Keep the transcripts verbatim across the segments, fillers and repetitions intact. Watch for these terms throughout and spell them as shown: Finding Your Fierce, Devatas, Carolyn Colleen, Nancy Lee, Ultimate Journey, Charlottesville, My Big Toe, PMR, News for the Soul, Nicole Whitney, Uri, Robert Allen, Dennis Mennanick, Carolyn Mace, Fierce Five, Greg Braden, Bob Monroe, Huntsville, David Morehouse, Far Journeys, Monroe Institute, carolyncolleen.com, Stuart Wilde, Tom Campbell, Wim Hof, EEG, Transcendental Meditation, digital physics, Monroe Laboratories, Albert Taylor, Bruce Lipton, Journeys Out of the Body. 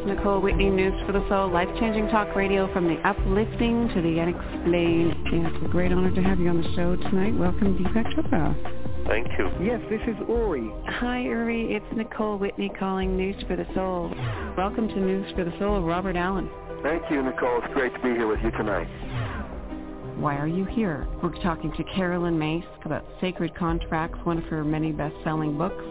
is Nicole Whitney, News for the Soul, life-changing talk radio from the uplifting to the unexplained. It's a great honor to have you on the show tonight. Welcome, Deepak Chopra. Thank you. Yes, this is Uri. Hi, Uri. It's Nicole Whitney calling News for the Soul. Welcome to News for the Soul, Robert Allen. Thank you, Nicole. It's great to be here with you tonight. Why are you here? We're talking to Carolyn Mace about Sacred Contracts, one of her many best-selling books.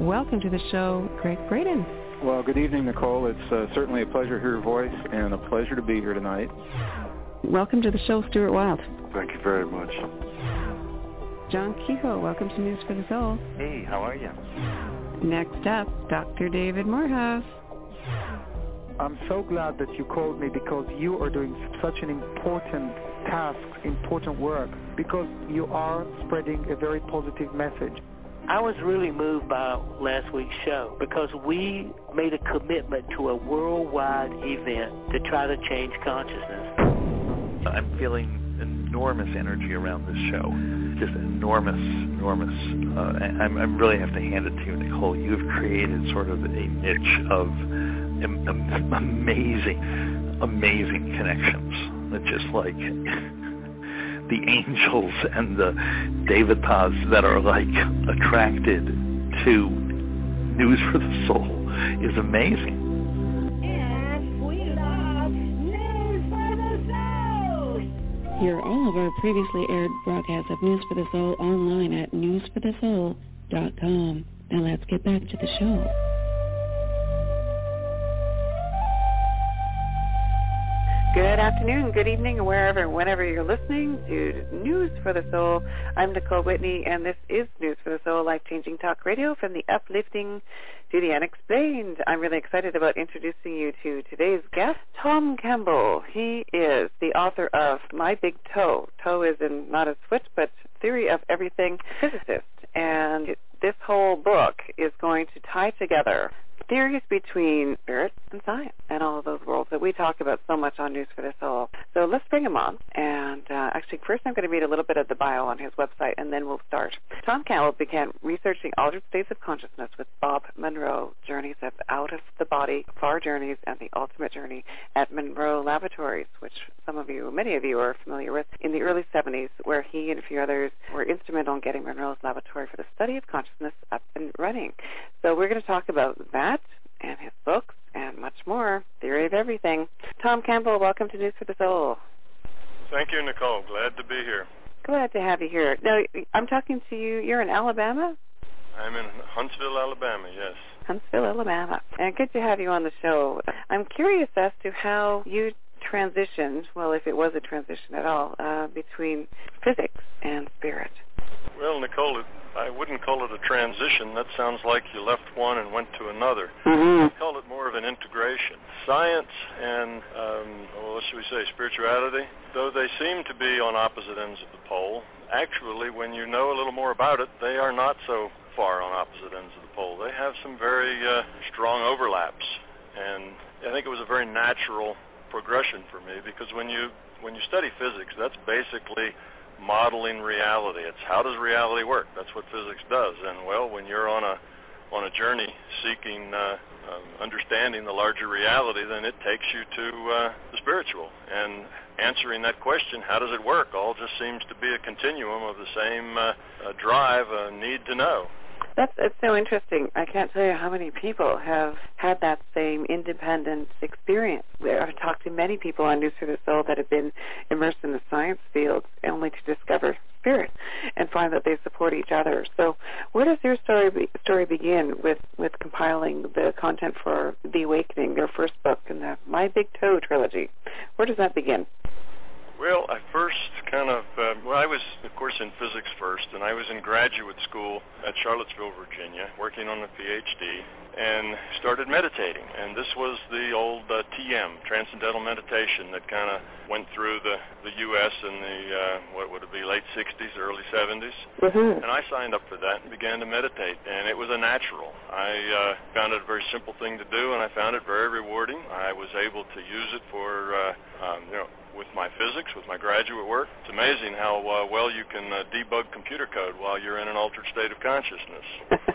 Welcome to the show, Greg Braden. Well, good evening, Nicole. It's uh, certainly a pleasure to hear your voice and a pleasure to be here tonight. Welcome to the show, Stuart Wilde. Thank you very much. John Kehoe, welcome to News for the Soul. Hey, how are you? Next up, Doctor David Morehouse. I'm so glad that you called me because you are doing such an important task, important work, because you are spreading a very positive message. I was really moved by last week's show because we made a commitment to a worldwide event to try to change consciousness. I'm feeling enormous energy around this show, just enormous, enormous. Uh, I, I really have to hand it to you, Nicole. You've created sort of a niche of am- am- amazing, amazing connections. It's just like the angels and the Devatas that are like attracted to News for the Soul is amazing. And we love News for the Soul! Hear all of our previously aired broadcasts of News for the Soul online at news for the soul dot com. Now let's get back to the show. Good afternoon, good evening, wherever, whenever you're listening to News for the Soul. I'm Nicole Whitney, and this is News for the Soul, life-changing talk radio from the uplifting to the unexplained. I'm really excited about introducing you to today's guest, Tom Campbell. He is the author of My Big Toe. Toe is in not a switch, but theory of everything physicist. And this whole book is going to tie together theories between spirit and science and all of those worlds that we talk about so much on News for the Soul. So let's bring him on. And uh, actually, first I'm going to read a little bit of the bio on his website, and then we'll start. Tom Campbell began researching altered states of consciousness with Bob Monroe, Journeys Out of the Body, Far Journeys, and the Ultimate Journey at Monroe Laboratories, which some of you, many of you are familiar with, in the early seventies, where he and a few others were instrumental in getting Monroe's Laboratory for the Study of Consciousness up and running. So we're going to talk about that and his books and much more, theory of everything. Tom Campbell, welcome to News for the Soul. Thank you, Nicole. Glad to be here. Glad to have you here. Now, I'm talking to you. You're in Alabama? I'm in Huntsville, Alabama, yes. Huntsville, Alabama. And good to have you on the show. I'm curious as to how you transitioned, well, if it was a transition at all, uh, between physics and spirit. Well, Nicole, I wouldn't call it a transition. That sounds like you left one and went to another. Mm-hmm. I'd call it more of an integration. Science and, um, well, what should we say, spirituality, though they seem to be on opposite ends of the pole, actually, when you know a little more about it, they are not so far on opposite ends of the pole. They have some very uh, strong overlaps, and I think it was a very natural progression for me because when you when you study physics, that's basically modeling reality. It's how does reality work? That's what physics does. And well, when you're on a on a journey seeking uh, um, understanding the larger reality, then it takes you to uh, the spiritual. And answering that question, how does it work? All just seems to be a continuum of the same uh, uh, drive, uh, need to know. That's it's so interesting. I can't tell you how many people have had that same independent experience. I've talked to many people on News for the Soul that have been immersed in the science fields only to discover spirit and find that they support each other. So where does your story be, story begin with, with compiling the content for The Awakening, your first book in the My Big Toe trilogy? Where does that begin? Well, I first kind of, uh, well, I was, of course, in physics first, and I was in graduate school at Charlottesville, Virginia, working on a P H D, and started meditating. And this was the old uh, T M, Transcendental Meditation, that kind of went through the, the U S in the, uh, what would it be, late sixties, early seventies. Mm-hmm. And I signed up for that and began to meditate, and it was a natural. I uh, found it a very simple thing to do, and I found it very rewarding. I was able to use it for, uh, um, you know, with my physics, with my graduate work. It's amazing how uh, well you can uh, debug computer code while you're in an altered state of consciousness.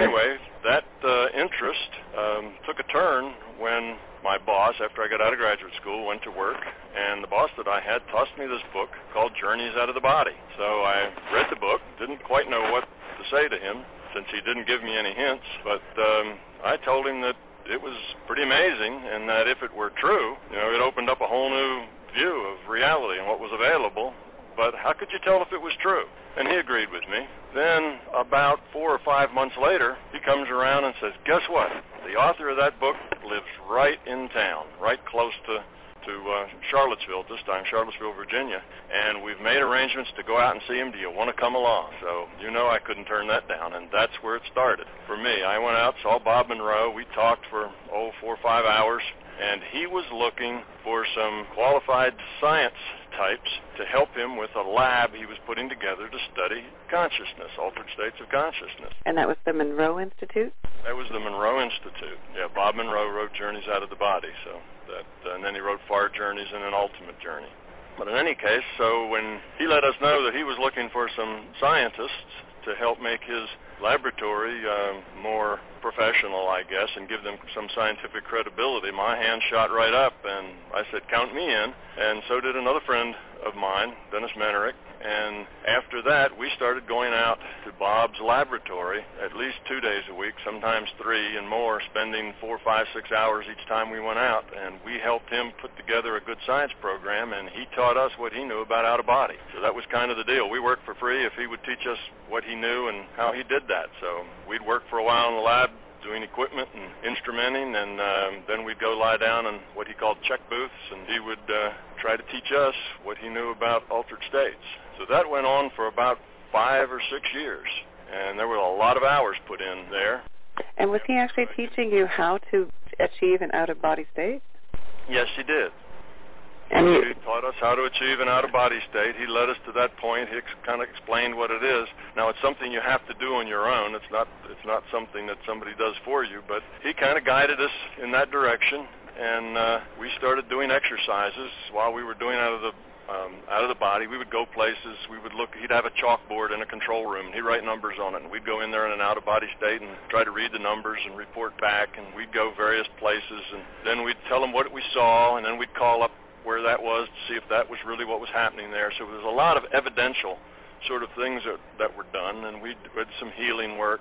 Anyway, that uh, interest um, took a turn when my boss, after I got out of graduate school, went to work, and the boss that I had tossed me this book called Journeys Out of the Body. So I read the book, didn't quite know what to say to him, since he didn't give me any hints, but um, I told him that it was pretty amazing, and that if it were true, you know, it opened up a whole new view of reality and what was available, but how could you tell if it was true? And he agreed with me. Then about four or five months later, he comes around and says, guess what? The author of that book lives right in town, right close to, to uh, Charlottesville, this time Charlottesville, Virginia, and we've made arrangements to go out and see him. Do you want to come along? So you know I couldn't turn that down, and that's where it started. For me, I went out, saw Bob Monroe. We talked for, oh, four or five hours, and he was looking for some qualified science types to help him with a lab he was putting together to study consciousness, altered states of consciousness. And that was the Monroe Institute? That was the Monroe Institute. Yeah, Bob Monroe wrote Journeys Out of the Body, so that, and then he wrote Far Journeys and an Ultimate Journey. But in any case, so when he let us know that he was looking for some scientists to help make his laboratory uh, more professional, I guess, and give them some scientific credibility, my hand shot right up, and I said, count me in, and so did another friend of mine, Dennis Mennanick, and after that, we started going out to Bob's laboratory at least two days a week, sometimes three and more, spending four, five, six hours each time we went out, and we helped him put together a good science program, and he taught us what he knew about out-of-body. So that was kind of the deal. We worked for free if he would teach us what he knew and how he did that. So we'd work for a while in the lab, doing equipment and instrumenting, and um, then we'd go lie down in what he called check booths, and he would uh, try to teach us what he knew about altered states. So that went on for about five or six years, and there were a lot of hours put in there. And was he actually teaching you how to achieve an out-of-body state? Yes, he did. And he, he taught us how to achieve an out-of-body state. He led us to that point. He ex- kind of explained what it is. Now, it's something you have to do on your own. It's not, it's not something that somebody does for you, but he kind of guided us in that direction, and uh, we started doing exercises while we were doing out of the Um, out of the body. We would go places, we would look, he'd have a chalkboard in a control room, and he'd write numbers on it, and we'd go in there in an out-of-body state and try to read the numbers and report back, and we'd go various places, and then we'd tell them what we saw, and then we'd call up where that was to see if that was really what was happening there. So there was a lot of evidential sort of things that, that were done, and we did some healing work.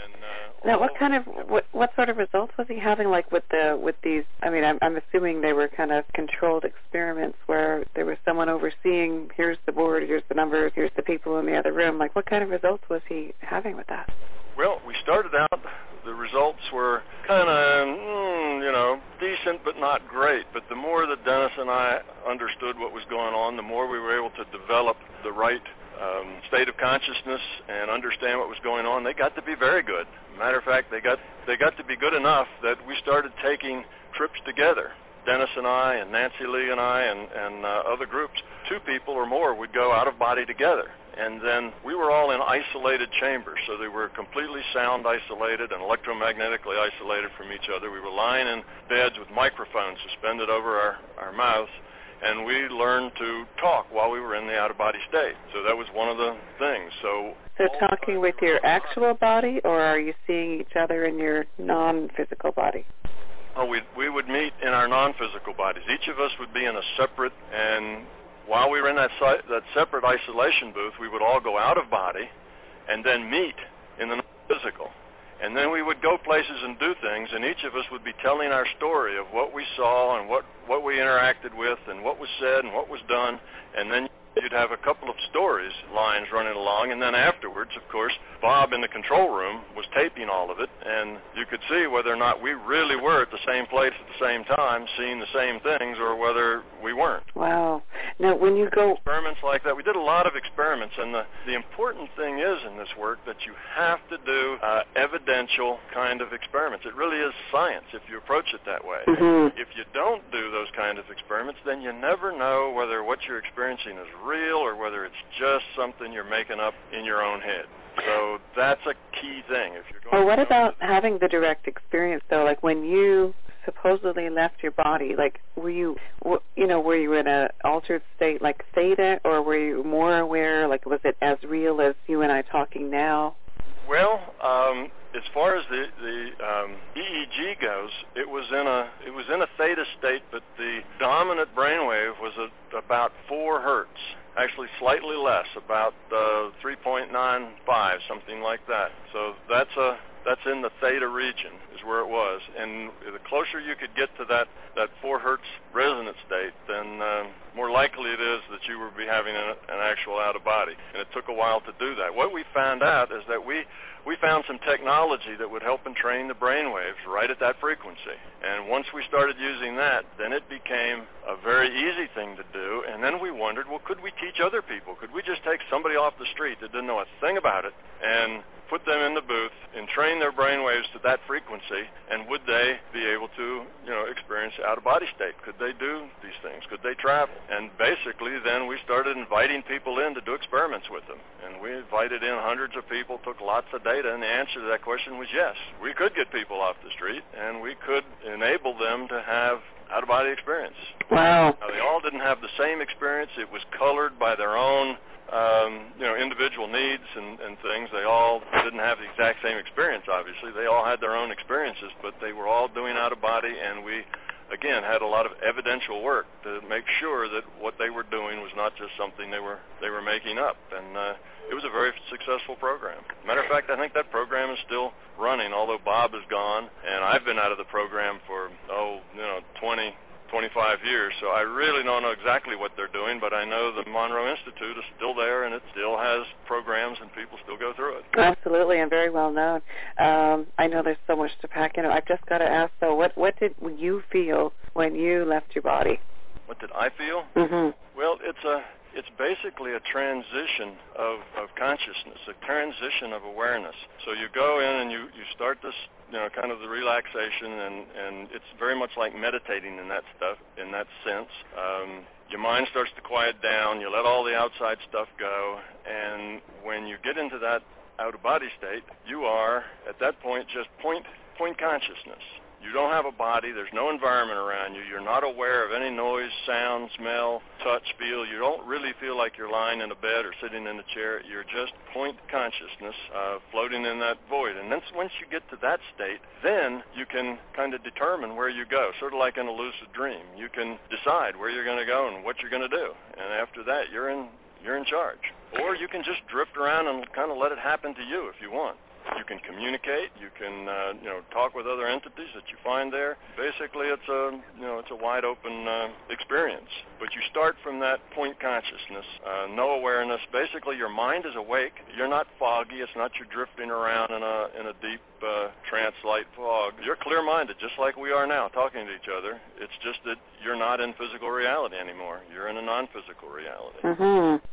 And, uh, now, what kind of what, what sort of results was he having? Like with the with these? I mean, I'm, I'm assuming they were kind of controlled experiments where there was someone overseeing. Here's the board. Here's the numbers. Here's the people in the other room. Like, what kind of results was he having with that? Well, we started out. The results were kind of, mm, you know, decent but not great. But the more that Dennis and I understood what was going on, the more we were able to develop the right Um, state of consciousness and understand what was going on. They got to be very good. Matter of fact, they got they got to be good enough that we started taking trips together. Dennis and I and Nancy Lee and I and, and uh, other groups, two people or more would go out of body together. And then we were all in isolated chambers, so they were completely sound isolated and electromagnetically isolated from each other. We were lying in beds with microphones suspended over our, our mouths, and we learned to talk while we were in the out-of-body state. So that was one of the things. So so talking with your actual body, or are you seeing each other in your non-physical body? Oh, we we would meet in our non-physical bodies. Each of us would be in a separate, and while we were in that, si- that separate isolation booth, we would all go out of body and then meet in the non-physical. And then we would go places and do things, and each of us would be telling our story of what we saw and what, what we interacted with and what was said and what was done. And then you'd have a couple of stories, lines running along. And then afterwards, of course, Bob in the control room was taping all of it, and you could see whether or not we really were at the same place at the same time, seeing the same things, or whether we weren't. Wow. Now, when you go... experiments like that, we did a lot of experiments, and the, the important thing is in this work that you have to do uh, evidential kind of experiments. It really is science if you approach it that way. Mm-hmm. If you don't do those kind of experiments, then you never know whether what you're experiencing is real or whether it's just something you're making up in your own head. So that's a key thing. If you're going well, what to about this. Having the direct experience, though? Like when you supposedly left your body, like were you, you know, were you in an altered state like theta, or were you more aware, like was it as real as you and I talking now? Well, um, as far as the, the um, E E G goes, it was in a it was in a theta state, but the dominant brainwave was a, about four hertz, actually slightly less, about uh, three point nine five, something like that. So that's a that's in the theta region is where it was, and the closer you could get to that, that four hertz resonance state, then uh, more likely it is that you would be having an, an actual out-of-body, and it took a while to do that. What we found out is that we, we found some technology that would help and train the brain waves right at that frequency, and once we started using that, then it became a very easy thing to do, and then we wondered, well, could we teach other people? Could we just take somebody off the street that didn't know a thing about it and put them in the booth and train their brain waves to that frequency, and would they be able to, you know, experience out-of-body state? Could they do these things? Could they travel? And basically then we started inviting people in to do experiments with them. And we invited in hundreds of people, took lots of data, and the answer to that question was yes. We could get people off the street, and we could enable them to have out-of-body experience. Wow. Now, they all didn't have the same experience. It was colored by their own Um, you know, individual needs and, and things. They all didn't have the exact same experience, obviously. They all had their own experiences, but they were all doing out-of-body, and we, again, had a lot of evidential work to make sure that what they were doing was not just something they were they were making up. And uh, it was a very successful program. Matter of fact, I think that program is still running, although Bob is gone, and I've been out of the program for, oh, you know, twenty, twenty-five years, so I really don't know exactly what they're doing, but I know the Monroe Institute is still there, and it still has programs, and people still go through it. Absolutely, and very well known. Um, I know there's so much to pack in. I've just got to ask, though, what, what did you feel when you left your body? What did I feel? Mm-hmm. Well, it's a... It's basically a transition of, of consciousness, a transition of awareness. So you go in and you, you start this, you know, kind of the relaxation, and, and it's very much like meditating in that stuff, in that sense. Um, your mind starts to quiet down. You let all the outside stuff go. And when you get into that out-of-body state, you are, at that point, just point, point consciousness. You don't have a body. There's no environment around you. You're not aware of any noise, sound, smell, touch, feel. You don't really feel like you're lying in a bed or sitting in a chair. You're just point consciousness uh, floating in that void. And then once you get to that state, then you can kind of determine where you go, sort of like in a lucid dream. You can decide where you're going to go and what you're going to do. And after that, you're in, you're in charge. Or you can just drift around and kind of let it happen to you if you want. You can communicate. You can, uh, you know, talk with other entities that you find there. Basically, it's a, you know, it's a wide open uh, experience. But you start from that point consciousness, uh, no awareness. Basically, your mind is awake. You're not foggy. It's not you drifting around in a in a deep uh, trance-like fog. You're clear-minded, just like we are now, talking to each other. It's just that you're not in physical reality anymore. You're in a non-physical reality. Mm-hmm.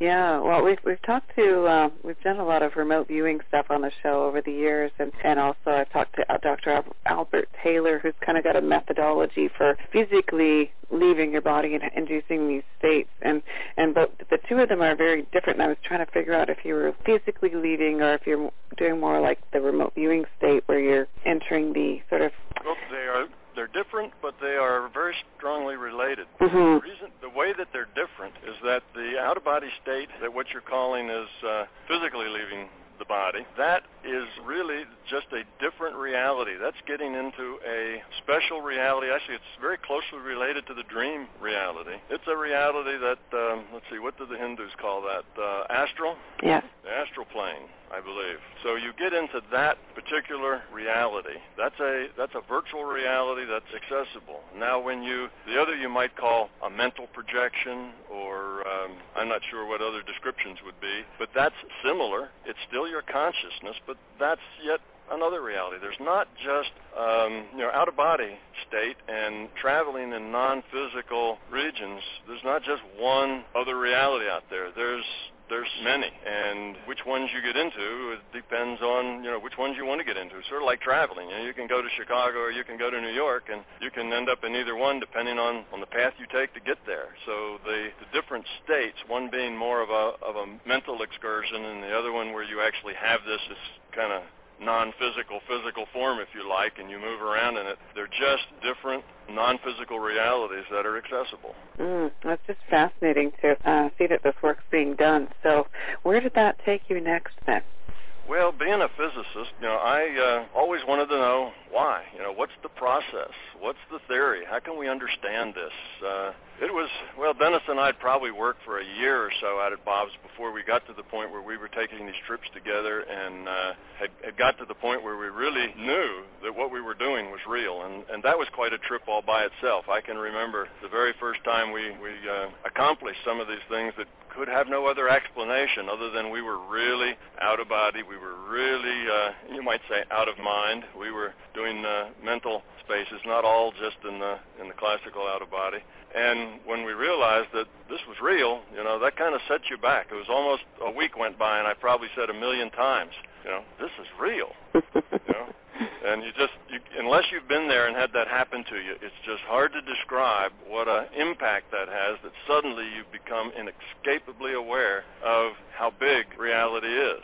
Yeah. Well, we've we've talked to uh, we've done a lot of remote viewing stuff on the show over the years, and, and also I've talked to Doctor Albert Taylor, who's kind of got a methodology for physically leaving your body and inducing these states, and, and both, the two of them are very different, and I was trying to figure out if you were physically leaving or if you're doing more like the remote viewing state where you're entering the sort of... Well, they are, they're different, but they are very strongly related. Mm-hmm. The reason, the way that they're different is that the out-of-body state, that what you're calling is uh, physically leaving the body, that is really just a different reality. That's getting into a special reality. Actually, it's very closely related to the dream reality. It's a reality that, um, let's see, what do the Hindus call that? Uh, astral? Yeah. The astral plane, I believe. So you get into that particular reality. That's a that's a virtual reality that's accessible. Now, when you, the other you might call a mental projection, or um, I'm not sure what other descriptions would be, but that's similar. It's still your consciousness, but that's yet another reality. There's not just um, you know, out-of-body state and traveling in non-physical regions. There's not just one other reality out there. There's There's many, and which ones you get into depends on, you know, which ones you want to get into. It's sort of like traveling. You know, you can go to Chicago or you can go to New York, and you can end up in either one depending on, on the path you take to get there. So the, the different states, one being more of a of a mental excursion, and the other one where you actually have this, this kind of non-physical, physical form, if you like, and you move around in it. They're just different non-physical realities that are accessible. Mm, that's just fascinating to uh, see that this work's being done. So where did that take you next then? Well, being a physicist, you know, I uh, always wanted to know why. You know, what's the process? What's the theory? How can we understand this? Uh, it was, well, Dennis and I had probably worked for a year or so out at Bob's before we got to the point where we were taking these trips together and uh, had, had got to the point where we really knew that what we were doing was real. And, and that was quite a trip all by itself. I can remember the very first time we, we uh, accomplished some of these things that could have no other explanation other than we were really out of body. We were really, uh, you might say, out of mind. We were doing uh, mental spaces, not all just in the in the classical out of body. And when we realized that this was real, you know, that kind of set you back. It was almost a week went by, and I probably said a million times, you know, this is real. You know? And you just, you, unless you've been there and had that happen to you, it's just hard to describe what an impact that has, that suddenly you become inescapably aware of how big reality is.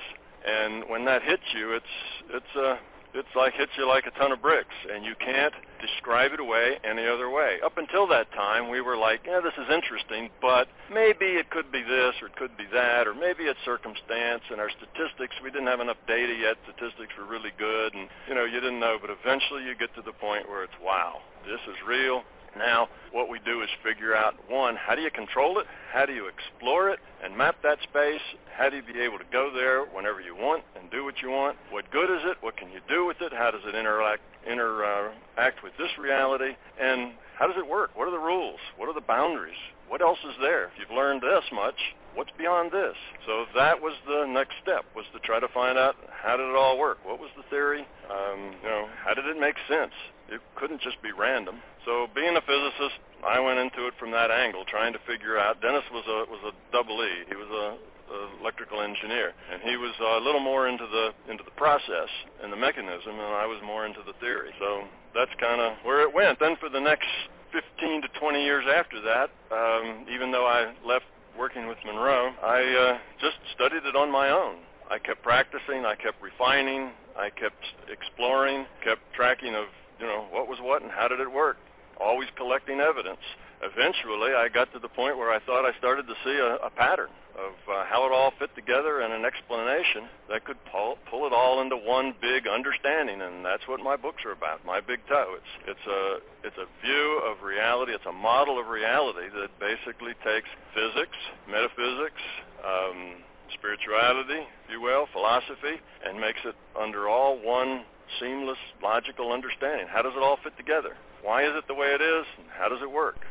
And when that hits you, it's it's uh, it's like hits you like a ton of bricks, and you can't describe it away any other way. Up until that time, we were like, yeah, this is interesting, but maybe it could be this, or it could be that, or maybe it's circumstance, and our statistics, we didn't have enough data yet, statistics were really good, and, you know, you didn't know, but eventually you get to the point where it's, wow, this is real. Now, what we do is figure out, one, how do you control it? How do you explore it and map that space? How do you be able to go there whenever you want and do what you want? What good is it? What can you do with it? How does it interact, interact with this reality? And how does it work? What are the rules? What are the boundaries? What else is there? If you've learned this much, what's beyond this? So that was the next step, was to try to find out how did it all work? What was the theory? Um, you know, how did it make sense? It couldn't just be random. So being a physicist, I went into it from that angle, trying to figure out. Dennis was a was a double E. He was a, a electrical engineer, and he was a little more into the into the process and the mechanism, and I was more into the theory. So that's kind of where it went. Then for the next fifteen to twenty years after that, um, even though I left working with Monroe, I uh, just studied it on my own. I kept practicing, I kept refining, I kept exploring, kept tracking of, you know, what was what and how did it work, always collecting evidence. Eventually, I got to the point where I thought I started to see a, a pattern of uh, how it all fit together and an explanation that could pull, pull it all into one big understanding, and that's what my books are about, My Big Toe. It's, it's, a, it's a view of reality. It's a model of reality that basically takes physics, metaphysics, um, spirituality, if you will, philosophy, and makes it under all one seamless, logical understanding. How does it all fit together? Why is it the way it is? And how does it work?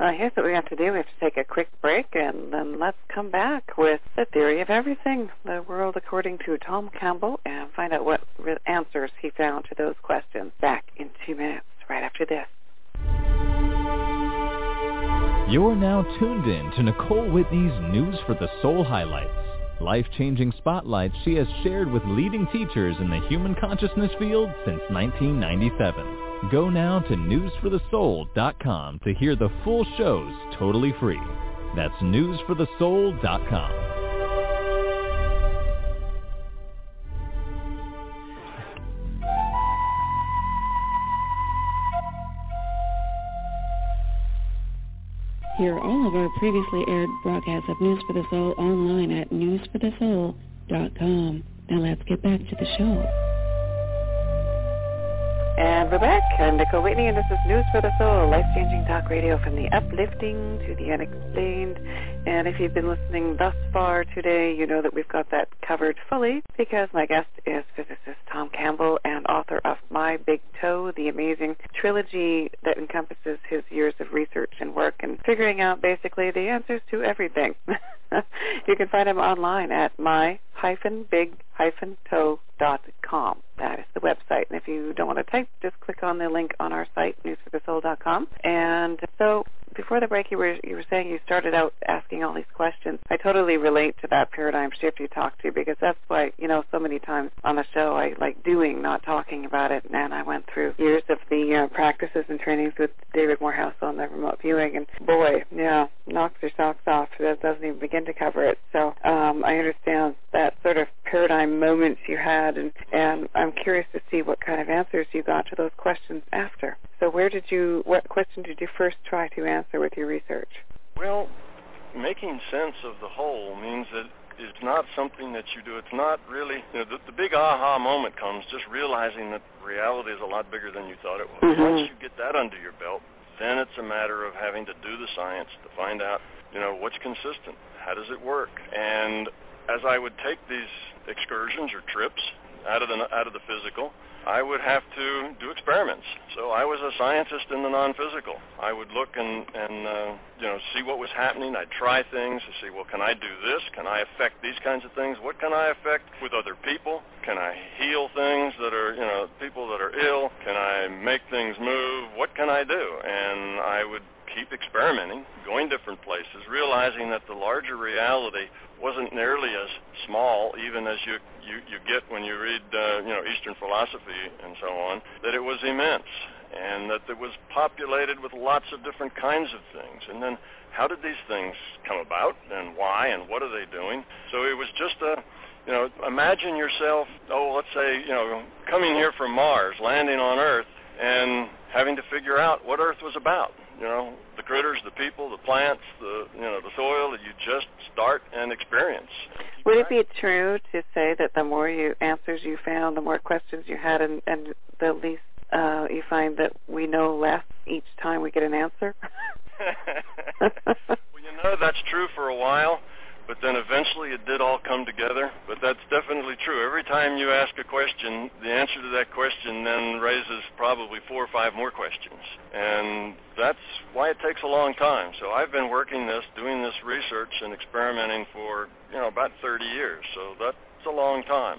Well, here's what we have to do. We have to take a quick break, and then let's come back with The Theory of Everything, The World According to Tom Campbell, and find out what re- answers he found to those questions. Back in two minutes, right after this. You're now tuned in to Nicole Whitney's News for the Soul Highlights, life-changing spotlights she has shared with leading teachers in the human consciousness field since nineteen ninety-seven. Go now to news for the soul dot com to hear the full shows totally free. That's news for the soul dot com. Hear all of our previously aired broadcasts of News for the Soul online at news for the soul dot com. Now let's get back to the show. And we're back. I'm Nicole Whitney, and this is News for the Soul, life-changing talk radio from the uplifting to the unexplained. And if you've been listening thus far today, you know that we've got that covered fully because my guest is physicist Tom Campbell and author of My Big Toe, the amazing trilogy that encompasses his years of research and work and figuring out basically the answers to everything. You can find him online at my big toe dot com. That is the website. And if you don't want to type, just click on the link on our site, news for the soul dot com. And so before the break, you were you were saying you started out asking all these questions. I totally relate to that paradigm shift you talked to, because that's why, you know, so many times on the show I like doing, not talking about it. And I went through years of the uh, practices and trainings with David Morehouse on the remote viewing, and boy, yeah, knocks your socks off. That doesn't even begin to cover it. So um, I understand that sort of paradigm moments you had, and, and I'm curious to see what kind of answers you got to those questions after. So where did you, what question did you first try to answer with your research? Well, making sense of the whole means that is not something that you do. It's not really, you know, the, the big aha moment comes just realizing that reality is a lot bigger than you thought it was. Mm-hmm. Once you get that under your belt, then it's a matter of having to do the science to find out, you know, what's consistent, how does it work. And as I would take these excursions or trips out of the out of the physical, I would have to do experiments. So I was a scientist in the non-physical. I would look and, and uh, you know, see what was happening. I'd try things to see, well, can I do this? Can I affect these kinds of things? What can I affect with other people? Can I heal things that are, you know, people that are ill? Can I make things move? What can I do? And I would keep experimenting, going different places, realizing that the larger reality wasn't nearly as small, even as you you, you get when you read uh, you know, Eastern philosophy and so on, that it was immense and that it was populated with lots of different kinds of things. And then how did these things come about and why and what are they doing? So it was just a, you know, imagine yourself, oh, let's say, you know, coming here from Mars, landing on Earth and having to figure out what Earth was about. You know, the critters, the people, the plants, the, you know, the soil that you just start and experience. Would it be true to say that the more you answers you found, the more questions you had, and, and the least uh, you find that we know less each time we get an answer? Well, you know, that's true for a while, but then eventually it did all come together. But that's definitely true. Every time you ask a question, the answer to that question then raises probably four or five more questions. And that's why it takes a long time. So I've been working this, doing this research and experimenting for, you know, about thirty years. So that's a long time.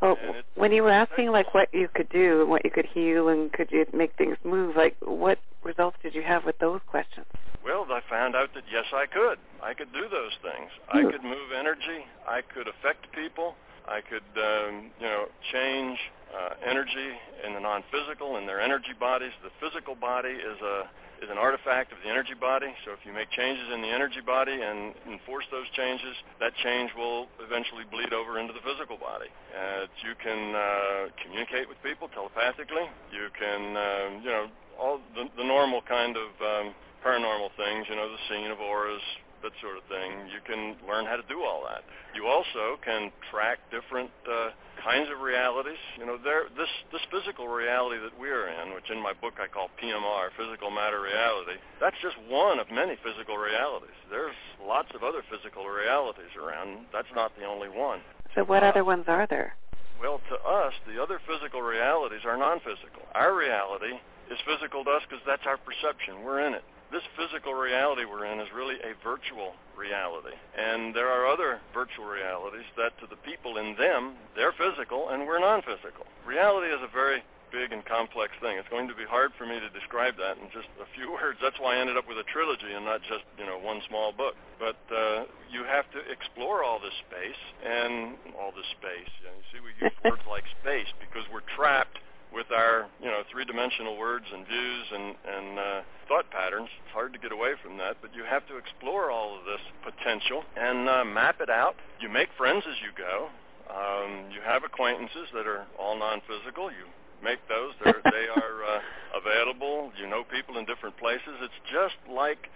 Well, when you were asking, like, what you could do and what you could heal and could you make things move, like, what results did you have with those questions? Well, I found out that, yes, I could. I could do those things. I could move energy. I could affect people. I could, um, you know, change uh, energy in the non-physical, in their energy bodies. The physical body is a is an artifact of the energy body. So if you make changes in the energy body and enforce those changes, that change will eventually bleed over into the physical body. Uh, you can uh, communicate with people telepathically. You can, uh, you know, all the, the normal kind of um, paranormal things, you know, the seeing of auras, that sort of thing. You can learn how to do all that. You also can track different uh, kinds of realities. You know, there, this this physical reality that we're in, which in my book I call P M R, Physical Matter Reality, that's just one of many physical realities. There's lots of other physical realities around. That's not the only one. So what uh, other ones are there? Well, to us, the other physical realities are non-physical. Our reality is physical to us because that's our perception. We're in it. This physical reality we're in is really a virtual reality. And there are other virtual realities that to the people in them, they're physical and we're non-physical. Reality is a very big and complex thing. It's going to be hard for me to describe that in just a few words. That's why I ended up with a trilogy and not just, you know, one small book. But uh, you have to explore all this space and all this space. You know, you see, we use words like space because we're trapped with our, you know, three-dimensional words and views and, and uh, thought patterns. It's hard to get away from that, but you have to explore all of this potential and uh, map it out. You make friends as you go. Um, you have acquaintances that are all non-physical. You make those. They're, they are uh, available. You know people in different places. It's just like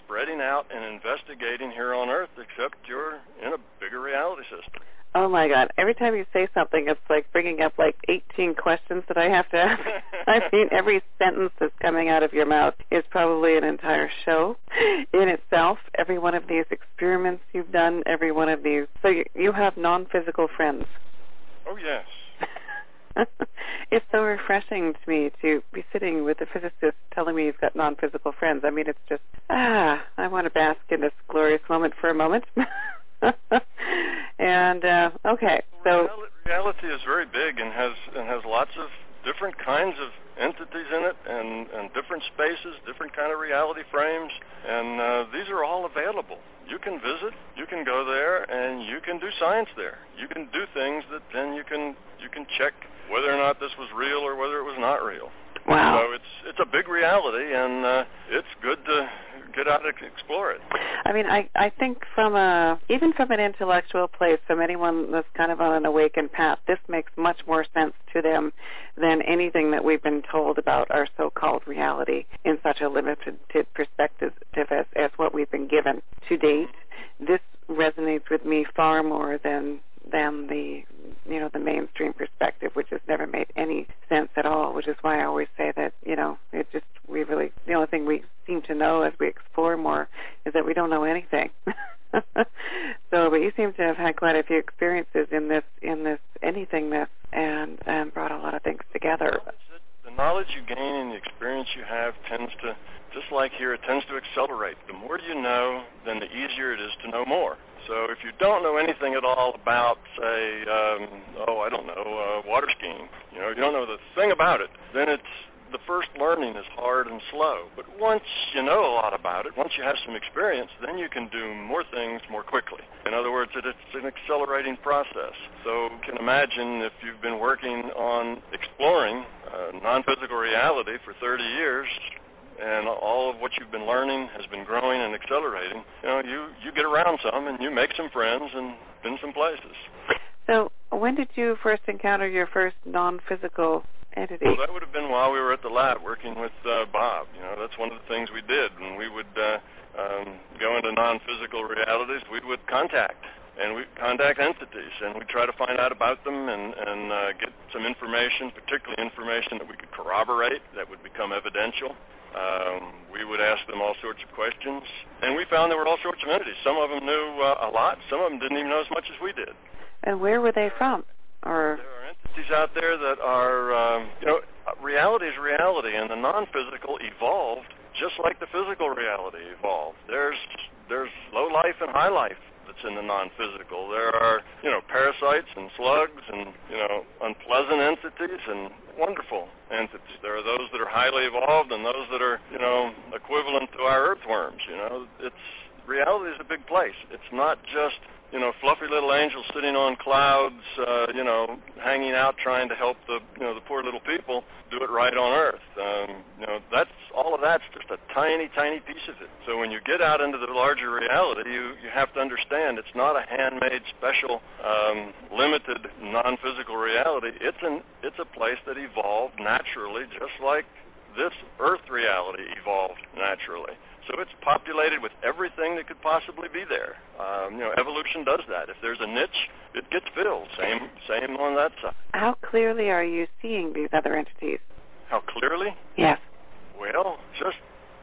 spreading out and investigating here on Earth, except you're in a bigger reality system. Oh, my God. Every time you say something, it's like bringing up like eighteen questions that I have to ask. I mean, every sentence that's coming out of your mouth is probably an entire show in itself. Every one of these experiments you've done, every one of these. So you, you have non-physical friends. Oh, yes. It's so refreshing to me to be sitting with a physicist telling me he's got non-physical friends. I mean, it's just, ah, I want to bask in this glorious moment for a moment. And uh, okay, so reality is very big and has and has lots of different kinds of entities in it, and, and different spaces, different kind of reality frames, and uh, these are all available. You can visit, you can go there, and you can do science there. You can do things that then you can you can check whether or not this was real or whether it was not real. Wow. So it's it's a big reality, and uh, it's good to get out and explore it. I mean, I, I think from a, even from an intellectual place, from anyone that's kind of on an awakened path, this makes much more sense to them than anything that we've been told about our so-called reality in such a limited perspective as, as what we've been given to date. This resonates with me far more than than the you know the mainstream perspective, which has never made any sense at all, which is why I always say that you know it just we really the only thing we seem to know as we explore more is that we don't know anything. So, but you seem to have had quite a few experiences in this in this anythingness, and and brought a lot of things together. The knowledge you gain and the experience you have tends to, just like here, it tends to accelerate. The more you know, then the easier it is to know more. So if you don't know anything at all about, say, um, oh, I don't know, uh, water skiing, you know, you don't know the thing about it, then it's the first learning is hard and slow. But once you know a lot about it, once you have some experience, then you can do more things more quickly. In other words, it, it's an accelerating process. So you can imagine if you've been working on exploring uh, non-physical reality for thirty years, and all of what you've been learning has been growing and accelerating, you know, you, you get around some and you make some friends and been some places. So when did you first encounter your first non-physical entity? Well, that would have been while we were at the lab working with uh, Bob. You know, that's one of the things we did. When we would uh, um, go into non-physical realities, we would contact. And we contact entities, and we try to find out about them and, and uh, get some information, particularly information that we could corroborate that would become evidential. Um, we would ask them all sorts of questions, and we found there were all sorts of entities. Some of them knew uh, a lot. Some of them didn't even know as much as we did. And where were they from? Or there are entities out there that are, um, you know, reality is reality, and the non-physical evolved just like the physical reality evolved. There's there's low life and high life. That's in the non-physical. There are, you know, parasites and slugs and, you know, unpleasant entities and wonderful entities. There are those that are highly evolved and those that are, you know, equivalent to our earthworms. You know, it's reality is a big place. It's not just, you know, fluffy little angels sitting on clouds, uh, you know, hanging out trying to help the, you know, the poor little people do it right on Earth. Um, you know, that's all of that's just a tiny, tiny piece of it. So when you get out into the larger reality, you, you have to understand it's not a handmade, special, um, limited, non-physical reality. It's an it's a place that evolved naturally, just like this Earth reality evolved naturally. So it's populated with everything that could possibly be there. Um, you know, evolution does that. If there's a niche, it gets filled. Same, same on that side. How clearly are you seeing these other entities? How clearly? Yes. Well, just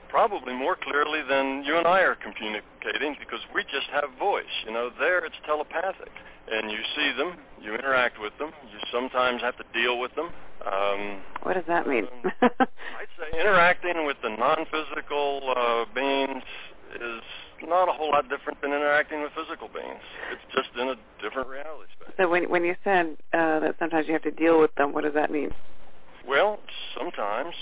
probably more clearly than you and I are communicating because we just have voice. You know, there it's telepathic. And you see them, you interact with them, you sometimes have to deal with them. Um, what does that mean? I'd say interacting with the non-physical uh, beings is not a whole lot different than interacting with physical beings. It's just in a different reality space. So when when you said uh, that sometimes you have to deal with them, what does that mean? Well, sometimes.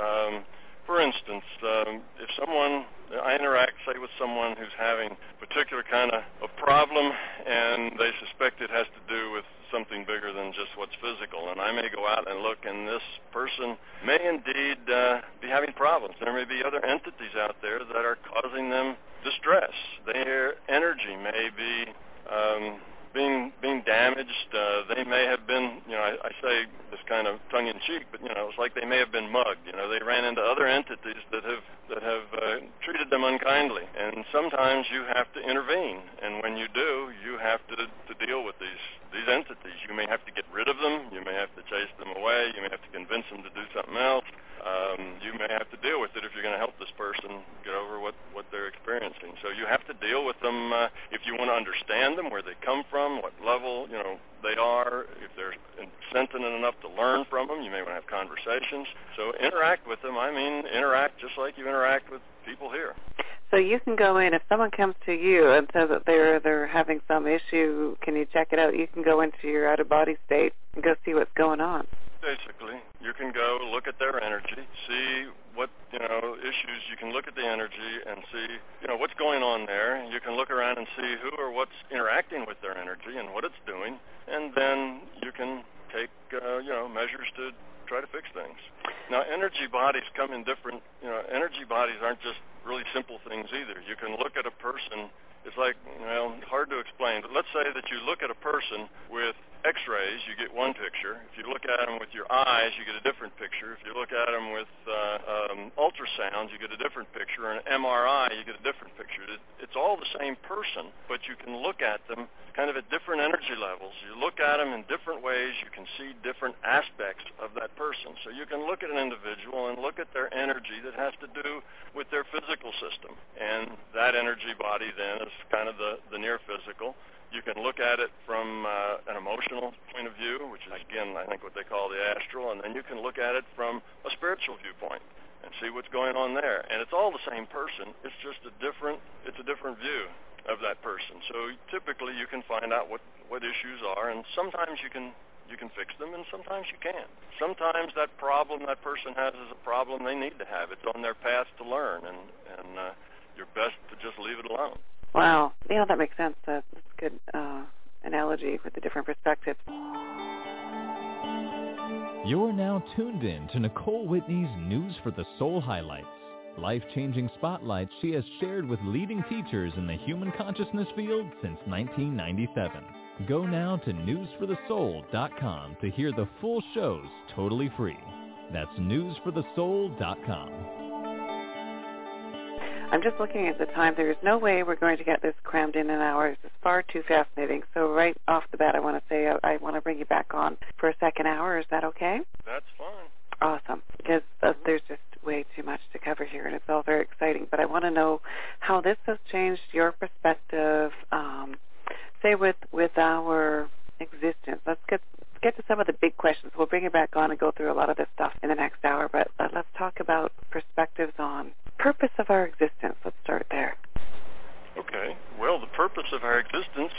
Um, for instance, um, if someone... I interact, say, with someone who's having a particular kind of a problem, and they suspect it has to do with something bigger than just what's physical. And I may go out and look, and this person may indeed uh, be having problems. There may be other entities out there that are causing them distress. Their energy may be um, being being damaged. Uh, they may have been, you know, I, I say this kind of tongue-in-cheek, but, you know, it's like they may have been mugged. You know, they ran into other entities that have that have uh, treated them unkindly. And sometimes you have to intervene. And when you do, you have to, to deal with these, these entities. You may have to get rid of them. You may have to chase them away. You may have to convince them to do something else. Um, you may have to deal with it if you're going to help this person get over what, what they're experiencing. So you have to deal with them uh, if you want to understand them, where they come from, what level, you know, they are, if they're sentient enough to learn from them. You may want to have conversations. So interact with them. I mean, interact just like you interact with people here. So you can go in, if someone comes to you and says that they're they're having some issue, can you check it out? You can go into your out-of-body state and go see what's going on. Basically, you can go look at their energy, see what, you know, issues. You can look at the energy and see, you know, what's going on there. You can look around and see who or what's interacting with their energy and what it's doing, and then you can take, uh, you know, measures to try to fix things. Now, energy bodies come in different, you know, energy bodies aren't just really simple things either. You can look at a person, it's like, well, hard to explain, but let's say that you look at a person with x-rays, you get one picture. If you look at them with your eyes, you get a different picture. If you look at them with uh, um, ultrasound, you get a different picture. And an M R I, you get a different picture. It's all the same person, but you can look at them kind of at different energy levels. You look at them in different ways. You can see different aspects of that person. So you can look at an individual and look at their energy that has to do with their physical system. And that energy body then is kind of the, the near physical. You can look at it from uh, an emotional point of view, which is, again, I think what they call the astral, and then you can look at it from a spiritual viewpoint and see what's going on there. And it's all the same person. It's just a different, it's a different view of that person. So typically you can find out what, what issues are, and sometimes you can, you can fix them, and sometimes you can't. Sometimes that problem that person has is a problem they need to have. It's on their path to learn, and, and uh, you're best to just leave it alone. Wow. Yeah, that makes sense. That's a good uh, analogy with the different perspectives. You're now tuned in to Nicole Whitney's News for the Soul highlights, life-changing spotlights she has shared with leading teachers in the human consciousness field since nineteen ninety-seven. Go now to news for the soul dot com to hear the full shows totally free. That's news for the soul dot com. I'm just looking at the time. There is no way we're going to get this crammed in an hour. This is far too fascinating. So right off the bat, I want to say I, I want to bring you back on for a second hour. Is that okay? That's fine. Awesome, because uh, there's just way too much to cover here, and it's all very exciting. But I want to know how this has changed your perspective, um, say, with, with our existence. Let's get get to some of the big questions. We'll bring it back on and go through a lot of this stuff in the next hour, but uh, let's talk about perspectives on purpose of our existence. Let's start there. Okay. Well, the purpose of our existence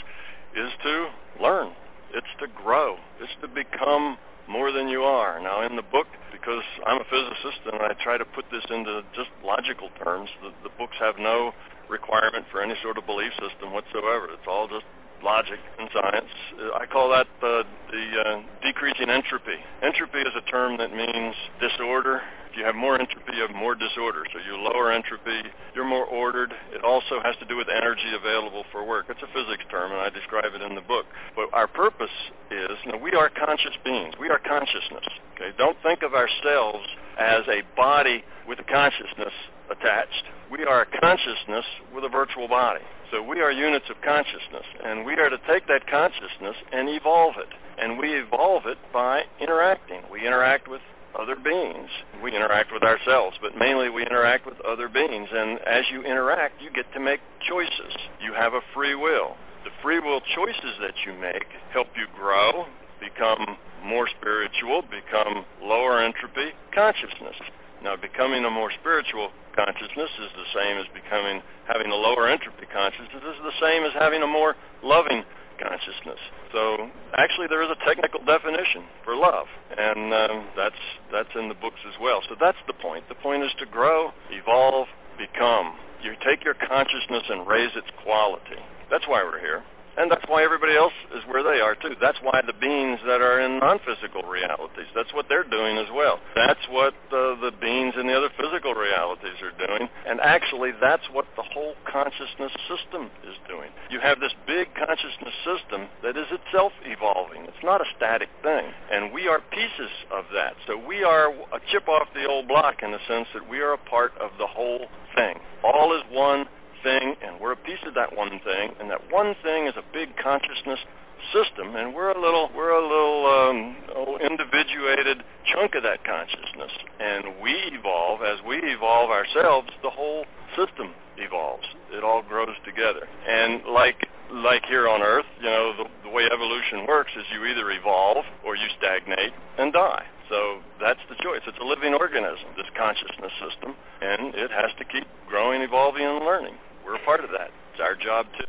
is to learn. It's to grow. It's to become more than you are. Now, in the book, because I'm a physicist and I try to put this into just logical terms, the, the books have no requirement for any sort of belief system whatsoever. It's all just logic and science. I call that uh, the uh, decreasing entropy. Entropy is a term that means disorder. If you have more entropy, you have more disorder. So you lower entropy, you're more ordered. It also has to do with energy available for work. It's a physics term, and I describe it in the book. But our purpose is, you know, we are conscious beings. We are consciousness. Okay? Don't think of ourselves as a body with a consciousness attached. We are a consciousness with a virtual body. So we are units of consciousness, and we are to take that consciousness and evolve it. And we evolve it by interacting. We interact with other beings. We interact with ourselves, but mainly we interact with other beings. And as you interact, you get to make choices. You have a free will. The free will choices that you make help you grow, become more spiritual, become lower entropy consciousness. Now, becoming a more spiritual consciousness is the same as becoming, having a lower entropy consciousness is the same as having a more loving consciousness. So actually there is a technical definition for love, and um, that's that's in the books as well. So that's the point. The point is to grow, evolve, become. You take your consciousness and raise its quality. That's why we're here. And that's why everybody else is where they are, too. That's why the beings that are in non-physical realities, that's what they're doing as well. That's what uh, the beings in the other physical realities are doing. And actually, that's what the whole consciousness system is doing. You have this big consciousness system that is itself evolving. It's not a static thing. And we are pieces of that. So we are a chip off the old block in the sense that we are a part of the whole thing. All is one thing, and we're a piece of that one thing, and that one thing is a big consciousness system, and we're a little, we're a little um, oh, individuated chunk of that consciousness, and we evolve. As we evolve ourselves, the whole system evolves. It all grows together, and like like here on Earth, you know, the, the way evolution works is you either evolve or you stagnate and die. So that's the choice. It's a living organism, this consciousness system, and it has to keep growing, evolving, and learning. We're a part of that. It's our job too.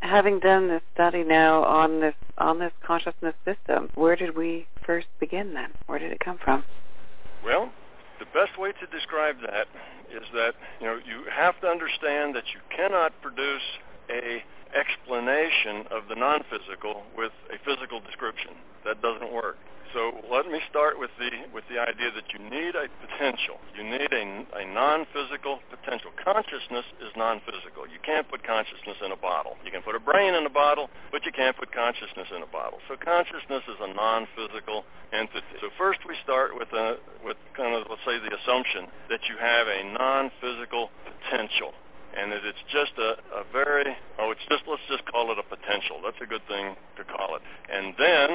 Having done this study now on this on this consciousness system, where did we first begin then? Where did it come from? Well, the best way to describe that is that, you know, you have to understand that you cannot produce a explanation of the non-physical with a physical description. That doesn't work. So let me start with the with the idea that you need a potential. You need a, a non-physical potential. Consciousness is non-physical. You can't put consciousness in a bottle. You can put a brain in a bottle, but you can't put consciousness in a bottle. So consciousness is a non-physical entity. So first we start with a, with kind of, let's say, the assumption that you have a non-physical potential, and that it's just a, a very, oh, it's just, let's just call it a potential. That's a good thing to call it. And then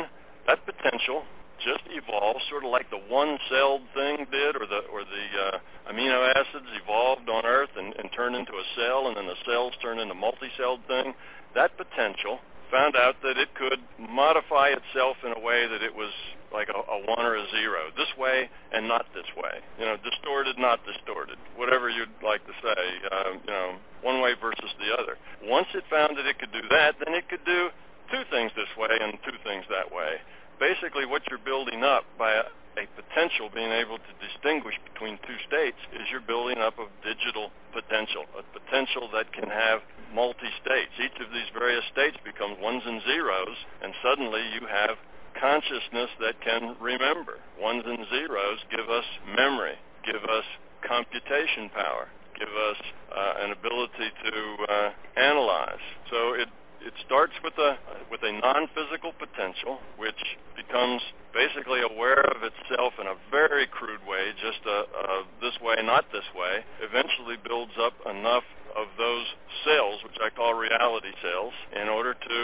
that potential just evolved, sort of like the one-celled thing did, or the or the uh, amino acids evolved on Earth and, and turned into a cell, and then the cells turned into multi-celled thing. That potential found out that it could modify itself in a way that it was like a, a one or a zero, this way and not this way, you know, distorted, not distorted, whatever you'd like to say, um, you know, one way versus the other. Once it found that it could do that, then it could do two things this way and two things that way. Basically, what you're building up by a, a potential being able to distinguish between two states is you're building up a digital potential, a potential that can have multi-states. Each of these various states becomes ones and zeros, and suddenly you have consciousness that can remember. Ones and zeros give us memory, give us computation power, give us uh, an ability to uh, analyze. So it It starts with a with a non-physical potential, which becomes basically aware of itself in a very crude way, just a, a this way, not this way, eventually builds up enough of those cells, which I call reality cells, in order to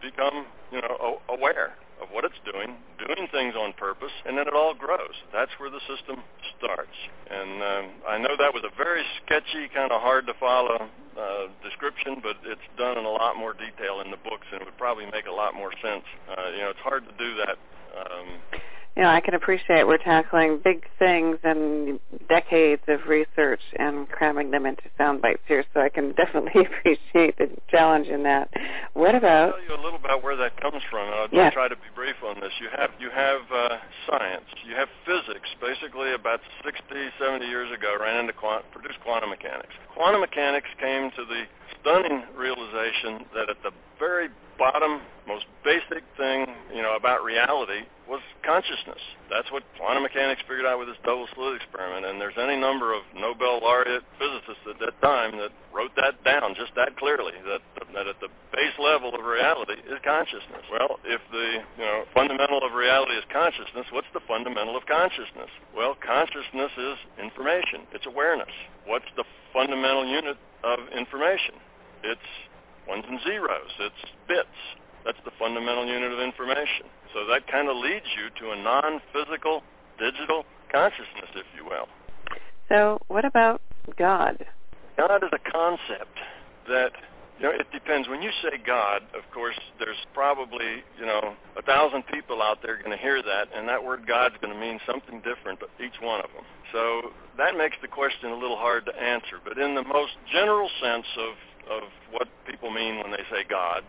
become, you know, aware of what it's doing, doing things on purpose, and then it all grows. That's where the system starts. And um, I know that was a very sketchy, kind of hard-to-follow uh, description, but it's done in a lot more detail in the books, and it would probably make a lot more sense. Uh, you know, it's hard to do that. Um, you know, I can appreciate we're tackling big things and decades of research and cramming them into sound bites here, so I can definitely appreciate the challenge in that. What about... I'll tell you a little about where that comes from, and I'll yeah. try to be brief on this. You have you have uh, science. You have physics. Basically, about sixty, seventy years ago, ran into quant- produced quantum mechanics. Quantum mechanics came to the stunning realization that at the very bottom, most basic thing, you know, about reality was consciousness. That's what quantum mechanics figured out with this double slit experiment, and there's any number of Nobel laureate physicists at that time that wrote that down just that clearly, that that at the base level of reality is consciousness. Well, if the, you know, fundamental of reality is consciousness, what's the fundamental of consciousness? Well, consciousness is information. It's awareness. What's the fundamental unit of information? It's ones and zeros. It's bits. That's the fundamental unit of information. So that kind of leads you to a non-physical digital consciousness, if you will. So what about God? God is a concept that, you know, it depends. When you say God, of course, there's probably, you know, a thousand people out there going to hear that, and that word God's going to mean something different to each one of them. So that makes the question a little hard to answer. But in the most general sense of of what people mean when they say God,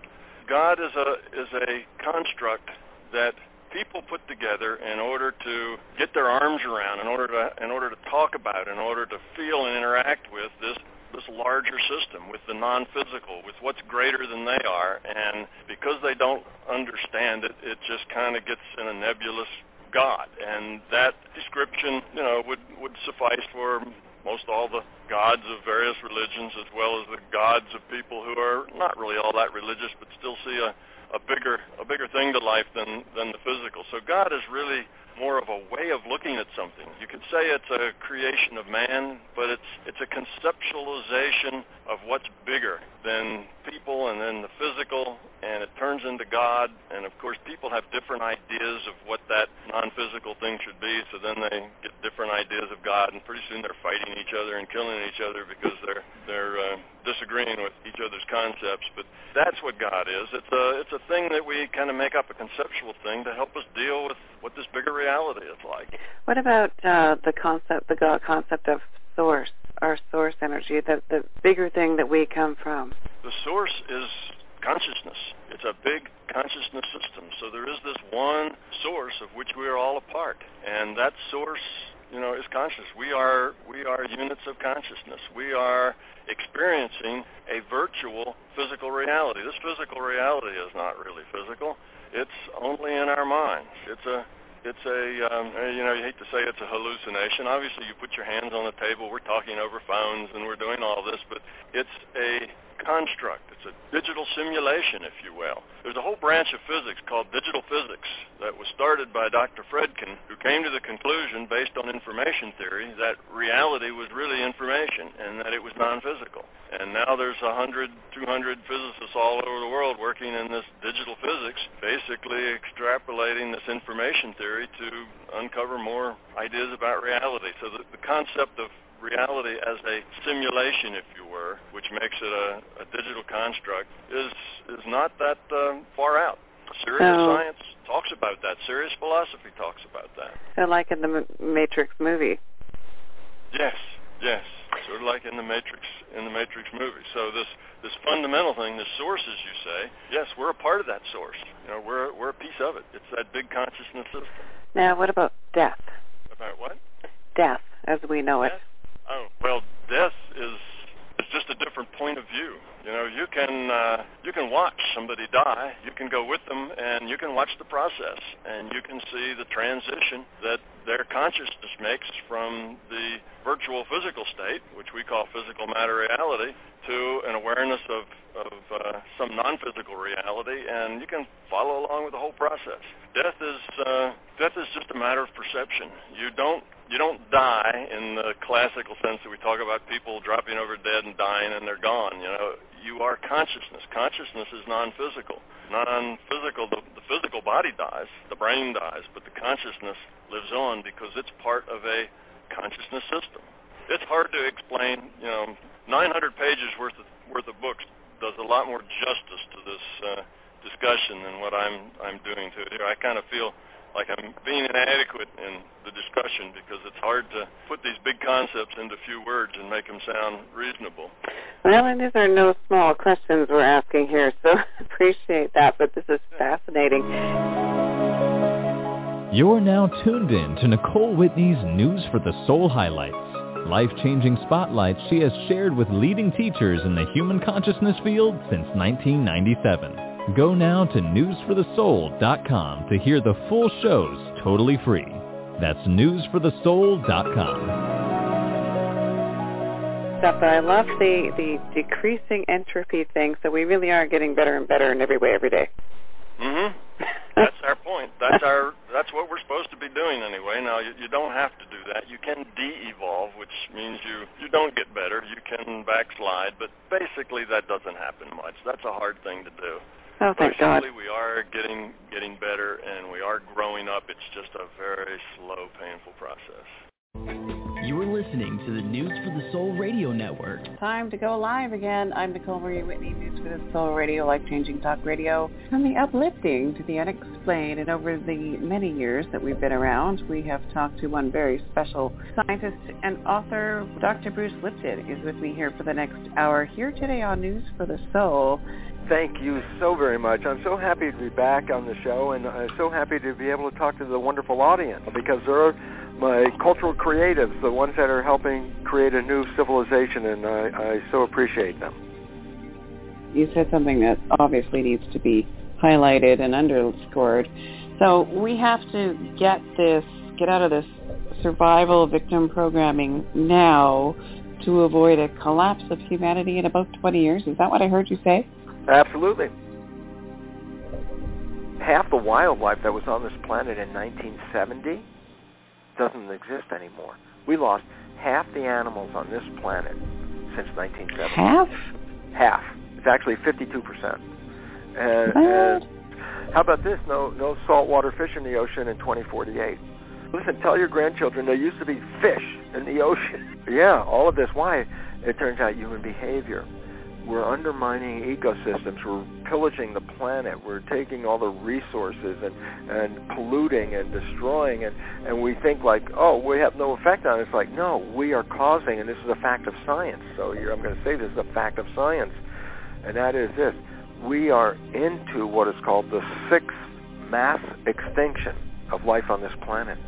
God is a is a construct that people put together in order to get their arms around, in order to in order to talk about, in order to feel and interact with this this larger system, with the non-physical, with what's greater than they are. And because they don't understand it, it just kind of gets in a nebulous God. And that description, you know, would would suffice for most all the gods of various religions, as well as the gods of people who are not really all that religious, but still see a, a bigger a bigger thing to life than, than the physical. So God is really more of a way of looking at something. You could say it's a creation of man, but it's it's a conceptualization of what's bigger than people and then the physical, and it turns into God. And of course, people have different ideas of what that non-physical thing should be, so then they get different ideas of God, and pretty soon they're fighting each other and killing each other because they're they're uh, disagreeing with each other's concepts. But that's what God is. It's a it's a thing that we kind of make up, a conceptual thing to help us deal with what this bigger reality is like. What about uh, the concept, the God concept of source, our source energy, the, the bigger thing that we come from? The source is consciousness. It's a big consciousness system. So there is this one source of which we are all a part, and that source, you know, is conscious. We are we are units of consciousness. We are experiencing a virtual physical reality. This physical reality is not really physical. It's only in our minds. It's a It's a, um, you know, you hate to say it's a hallucination. Obviously, you put your hands on the table, we're talking over phones, and we're doing all this, but it's a construct. It's a digital simulation, if you will. There's a whole branch of physics called digital physics that was started by Doctor Fredkin, who came to the conclusion, based on information theory, that reality was really information and that it was non-physical. And now there's one hundred, two hundred physicists all over the world working in this digital physics, basically extrapolating this information theory to uncover more ideas about reality. So the, the concept of reality as a simulation, if you were, which makes it a, a digital construct, is is not that um, far out. Serious so, science talks about that. Serious philosophy talks about that. So like in the Matrix movie. Yes, yes. Sort of like in the Matrix, in the Matrix movie. So this this fundamental thing, the source, as you say, yes, we're a part of that source. You know, we're we're a piece of it. It's that big consciousness system. Now, what about death? About what? Death, as we know death? it. Oh, well, death is it's just a different point of view. You know, you can uh, you can watch somebody die. You can go with them, and you can watch the process, and you can see the transition that their consciousness makes from the virtual physical state, which we call physical matter reality, to an awareness of of uh, some non-physical reality, and you can follow along with the whole process. Death is uh, death is just a matter of perception. You don't. You don't die in the classical sense that we talk about people dropping over dead and dying and they're gone. You know, you are consciousness. Consciousness is non-physical. Non-physical, the, the physical body dies, the brain dies, but the consciousness lives on because it's part of a consciousness system. It's hard to explain. You know, nine hundred pages worth of, worth of books does a lot more justice to this uh, discussion than what I'm I'm doing to it here. I kind of feel like I'm being inadequate in the discussion because it's hard to put these big concepts into few words and make them sound reasonable. Well, and these are no small questions we're asking here, so appreciate that, but this is fascinating. You're now tuned in to Nicole Whitney's News for the Soul Highlights, life-changing spotlights she has shared with leading teachers in the human consciousness field since nineteen ninety-seven. Go now to news for the soul dot com to hear the full shows totally free. That's news for the soul dot com. But I love the, the decreasing entropy thing, so we really are getting better and better in every way every day. Mm-hmm. That's our point. That's our. That's what we're supposed to be doing anyway. Now, you, you don't have to do that. You can de-evolve, which means you, you don't get better. You can backslide, but basically that doesn't happen much. That's a hard thing to do. Oh, thank God. We are getting getting better, and we are growing up. It's just a very slow, painful process. You are listening to the News for the Soul Radio Network. Time to go live again. I'm Nicole Marie Whitney, News for the Soul Radio, life-changing talk radio. From the uplifting to the unexplained, and over the many years that we've been around, we have talked to one very special scientist and author. Doctor Bruce Lipton is with me here for the next hour, here today on News for the Soul. Thank you so very much. I'm so happy to be back on the show, and I'm so happy to be able to talk to the wonderful audience, because they're my cultural creatives, the ones that are helping create a new civilization, and I, I so appreciate them. You said something that obviously needs to be highlighted and underscored. So we have to get this, get out of this survival victim programming now to avoid a collapse of humanity in about twenty years. Is that what I heard you say? Absolutely. Half the wildlife that was on this planet in nineteen seventy doesn't exist anymore. We lost half the animals on this planet since nineteen seventy. Half? Half. It's actually fifty-two percent. And, and how about this? No, no saltwater fish in the ocean in twenty forty-eight. Listen, tell your grandchildren there used to be fish in the ocean. Yeah, all of this. Why? It turns out human behavior. We're undermining ecosystems. We're pillaging the planet. We're taking all the resources and, and polluting and destroying. And, and we think like, oh, we have no effect on it. It's like, no, we are causing, and this is a fact of science. So here I'm going to say this is a fact of science, and that is this. We are into what is called the sixth mass extinction of life on this planet.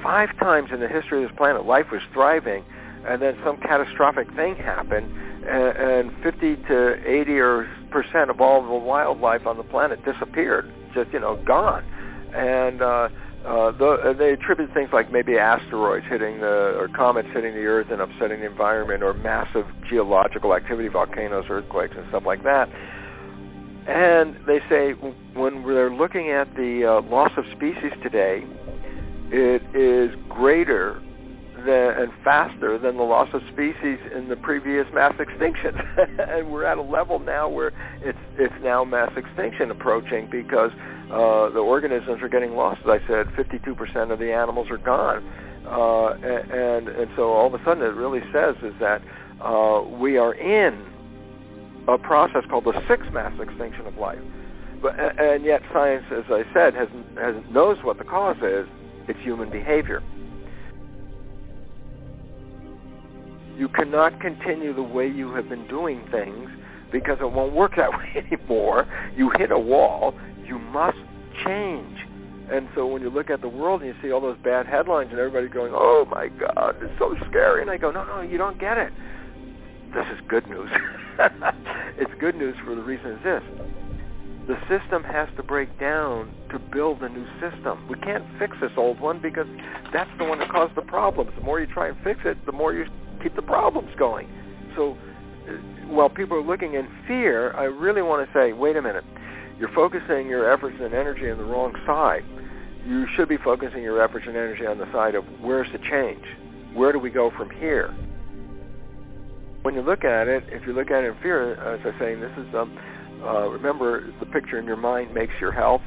Five times in the history of this planet, life was thriving, and then some catastrophic thing happened, and fifty to eighty percent of all the wildlife on the planet disappeared, just, you know, gone. And uh, Uh, the, they attribute things like maybe asteroids hitting the, or comets hitting the Earth and upsetting the environment, or massive geological activity, volcanoes, earthquakes, and stuff like that. And they say when they're looking at the uh, loss of species today, it is greater than, and faster than the loss of species in the previous mass extinction. And we're at a level now where it's it's now mass extinction approaching, because uh, the organisms are getting lost. As I said, fifty-two percent of the animals are gone. Uh, and, and so all of a sudden it really says is that uh, we are in a process called the sixth mass extinction of life. But, and yet science, as I said, has, has knows what the cause is. It's human behavior. You cannot continue the way you have been doing things, because it won't work that way anymore. You hit a wall. You must change. And so when you look at the world and you see all those bad headlines and everybody going, oh my God, it's so scary. And I go, no, no, you don't get it. This is good news. It's good news for the reason is this. The system has to break down to build a new system. We can't fix this old one, because that's the one that caused the problems. The more you try and fix it, the more you keep the problems going. So while people are looking in fear, I really want to say, wait a minute. You're focusing your efforts and energy on the wrong side. You should be focusing your efforts and energy on the side of, where's the change? Where do we go from here? When you look at it, if you look at it in fear, as I was saying, this is, um, uh, remember, the picture in your mind makes your health.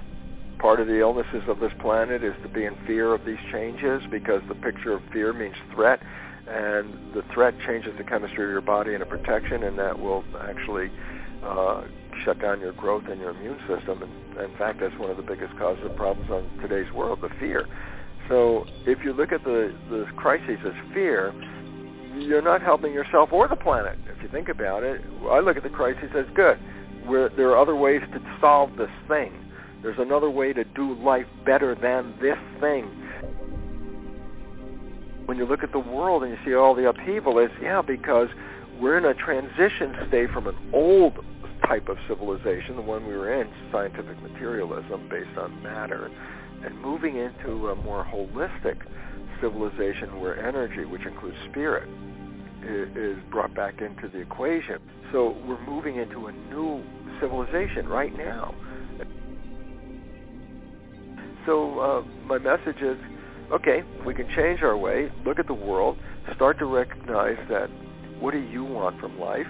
Part of the illnesses of this planet is to be in fear of these changes, because the picture of fear means threat, and the threat changes the chemistry of your body into protection, and that will actually uh, shut down your growth and your immune system. And in fact, that's one of the biggest causes of problems on today's world, the fear. So if you look at the, the crises as fear, you're not helping yourself or the planet, if you think about it. I look at the crisis as good. Where there are other ways to solve this thing. There's another way to do life better than this thing. When you look at the world and you see all the upheaval, it's, yeah, because we're in a transition state from an old type of civilization, the one we were in, scientific materialism based on matter, and moving into a more holistic civilization where energy, which includes spirit, is brought back into the equation. So we're moving into a new civilization right now. So uh, my message is, okay, we can change our way, look at the world, start to recognize that what do you want from life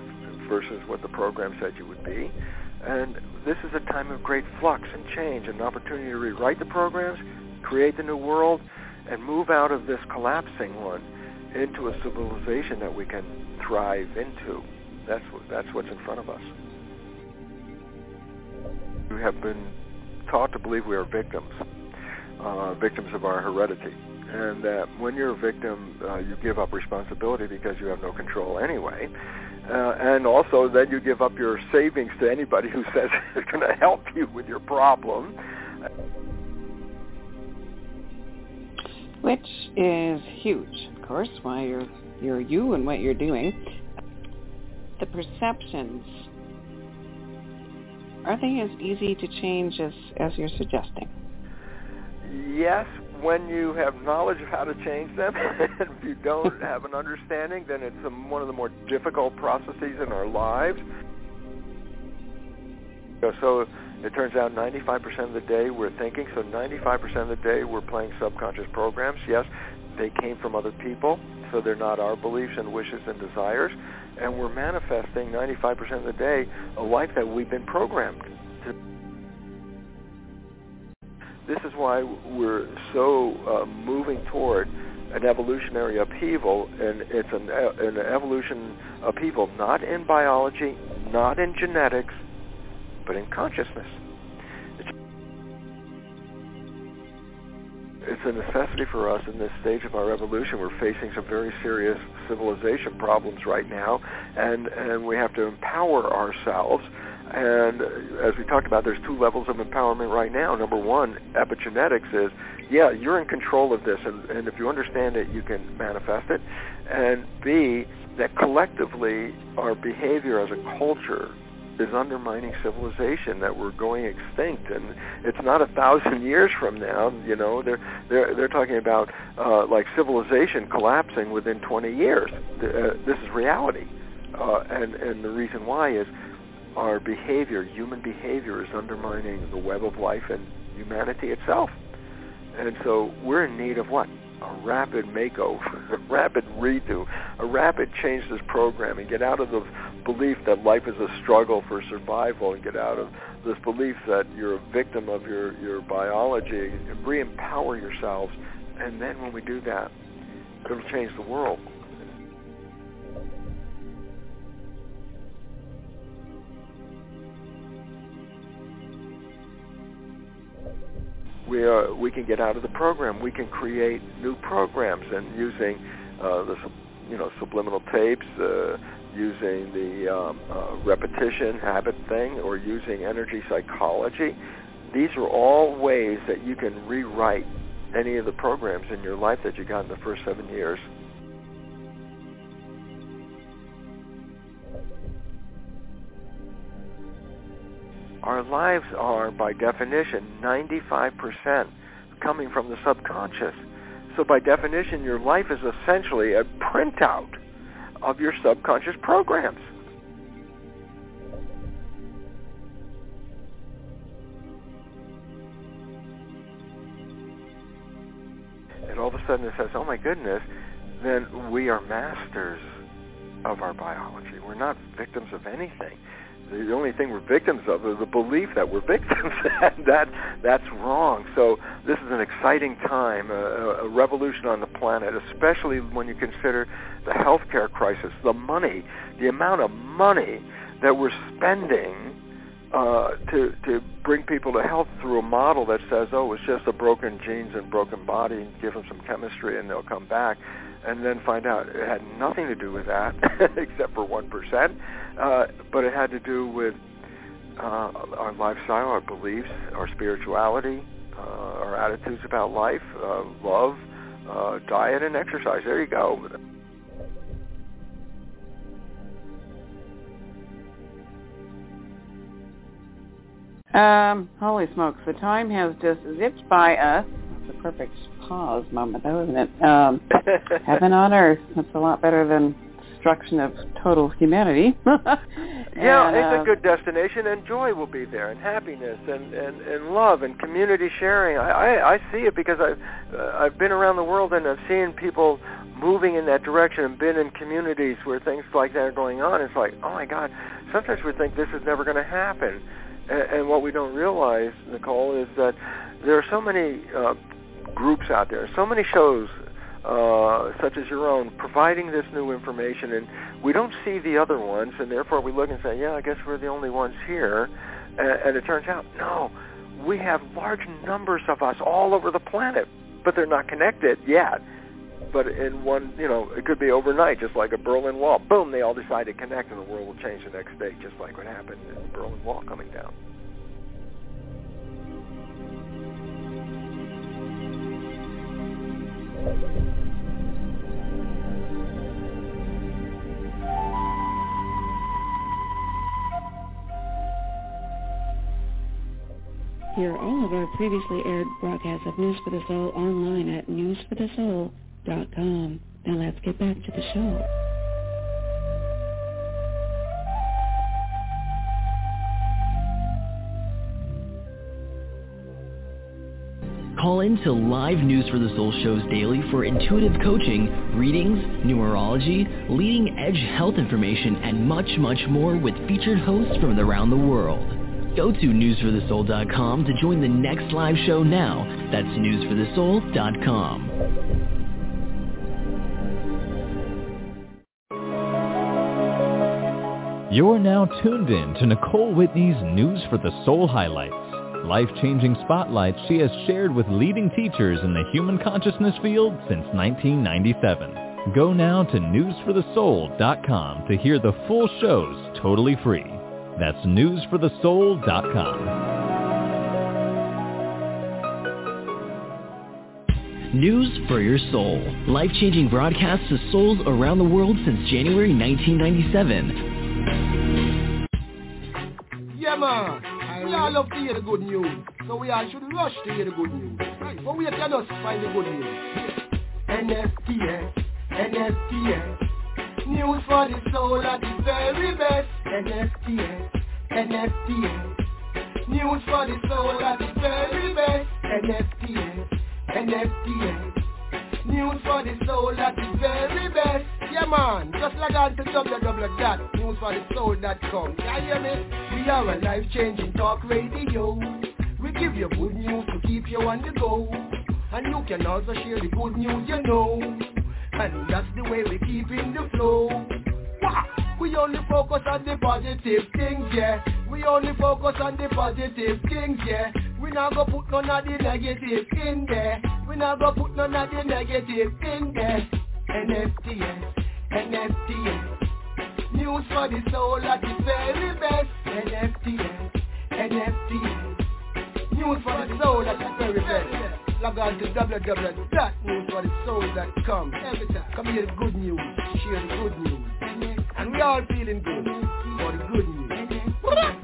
versus what the program said you would be. And this is a time of great flux and change, an opportunity to rewrite the programs, create the new world, and move out of this collapsing one into a civilization that we can thrive into. That's what, that's what's in front of us. We have been taught to believe we are victims, uh, victims of our heredity, and that when you're a victim, uh, you give up responsibility because you have no control anyway, uh, and also that you give up your savings to anybody who says it's going to help you with your problem. Which is huge, of course, why you're, you're you and what you're doing. The perceptions, are they as easy to change as, as you're suggesting? Yes, when you have knowledge of how to change them. If you don't have an understanding, then it's one of the more difficult processes in our lives. So it turns out ninety-five percent of the day we're thinking, so ninety-five percent of the day we're playing subconscious programs. Yes, they came from other people, so they're not our beliefs and wishes and desires, and we're manifesting ninety-five percent of the day a life that we've been programmed to. This is why we're so uh, moving toward an evolutionary upheaval, and it's an, an evolution upheaval not in biology, not in genetics, but in consciousness. It's a necessity for us in this stage of our evolution. We're facing some very serious civilization problems right now, and, and we have to empower ourselves. And as we talked about, there's two levels of empowerment right now. Number one, epigenetics is, yeah, you're in control of this, and, and if you understand it, you can manifest it. And B, that collectively our behavior as a culture is undermining civilization, that we're going extinct, and it's not a thousand years from now. You know, they're they're they're talking about uh, like civilization collapsing within twenty years. Uh, this is reality, uh, and and the reason why is our behavior, human behavior, is undermining the web of life and humanity itself. And so we're in need of what? A rapid makeover, a rapid redo, a rapid change this program, and get out of the belief that life is a struggle for survival, and get out of this belief that you're a victim of your, your biology, and re-empower yourselves. And then when we do that, it'll change the world. We, are, we can get out of the program. We can create new programs, and using uh, the you know subliminal tapes, uh, using the um, uh, repetition habit thing, or using energy psychology. These are all ways that you can rewrite any of the programs in your life that you got in the first seven years. Our lives are, by definition, ninety-five percent coming from the subconscious. So by definition, your life is essentially a printout of your subconscious programs. And all of a sudden it says, oh my goodness, then we are masters of our biology. We're not victims of anything. The only thing we're victims of is the belief that we're victims, and that, that's wrong. So this is an exciting time, a, a revolution on the planet, especially when you consider the healthcare crisis, the money, the amount of money that we're spending uh, to, to bring people to health through a model that says, oh, it's just a broken genes and broken body, and give them some chemistry and they'll come back. And then find out it had nothing to do with that, except for one percent, uh, but it had to do with uh, our lifestyle, our beliefs, our spirituality, uh, our attitudes about life, uh, love, uh, diet, and exercise. There you go. Um, holy smokes, the time has just zipped by us. That's a perfect pause moment, though, isn't it? Um, heaven on earth. That's a lot better than destruction of total humanity. and, yeah, it's a good destination, and joy will be there, and happiness, and, and, and love, and community sharing. I, I, I see it because I've, uh, I've been around the world, and I've seen people moving in that direction, and been in communities where things like that are going on. It's like, oh, my God, sometimes we think this is never going to happen. And, and what we don't realize, Nicole, is that there are so many uh, groups out there, so many shows uh, such as your own providing this new information, and we don't see the other ones, and therefore we look and say, yeah, I guess we're the only ones here, and, and it turns out, no, we have large numbers of us all over the planet, but they're not connected yet. But in one, you know, it could be overnight, just like a Berlin Wall. Boom, they all decide to connect, and the world will change the next day, just like what happened in the Berlin Wall coming down. Hear all of our previously aired broadcasts of News for the Soul online at news for the soul dot com. Now let's get back to the show. Call in to live News for the Soul shows daily for intuitive coaching, readings, numerology, leading edge health information, and much, much more with featured hosts from around the world. Go to news for the soul dot com to join the next live show now. That's news for the soul dot com. You're now tuned in to Nicole Whitney's News for the Soul Highlights, life-changing spotlights she has shared with leading teachers in the human consciousness field since nineteen ninety-seven. Go now to news for the soul dot com to hear the full shows totally free. That's news for the soul dot com. News for your soul. Life-changing broadcasts to souls around the world since January nineteen ninety-seven. Yeah, man. We all love to hear the good news. So we all should rush to hear the good news. Right. But we can us find the good news. N S T S. N S T S. News for the soul at the very best. N S T S. N S T S. News for the soul at the very best. N S T S. N S T S. News for the soul at the very best. Yeah, man. Just like on to w w w dot news for the soul dot com. Can you hear me? We are a life-changing talk radio. We give you good news to keep you on the go. And you can also share the good news you know. And that's the way we keep in the flow. Wow. We only focus on the positive things, yeah. We only focus on the positive things, yeah. We not go put none of the negative in there. We not go put none of the negative in there. N S T S, N S T S. News for the soul at the very best. N S T S, N S T S. News for the soul at the very best. Log on to w w w dot news for the soul dot com. Every time. Come here, good news. Share the good news. And we all feeling good for the good news.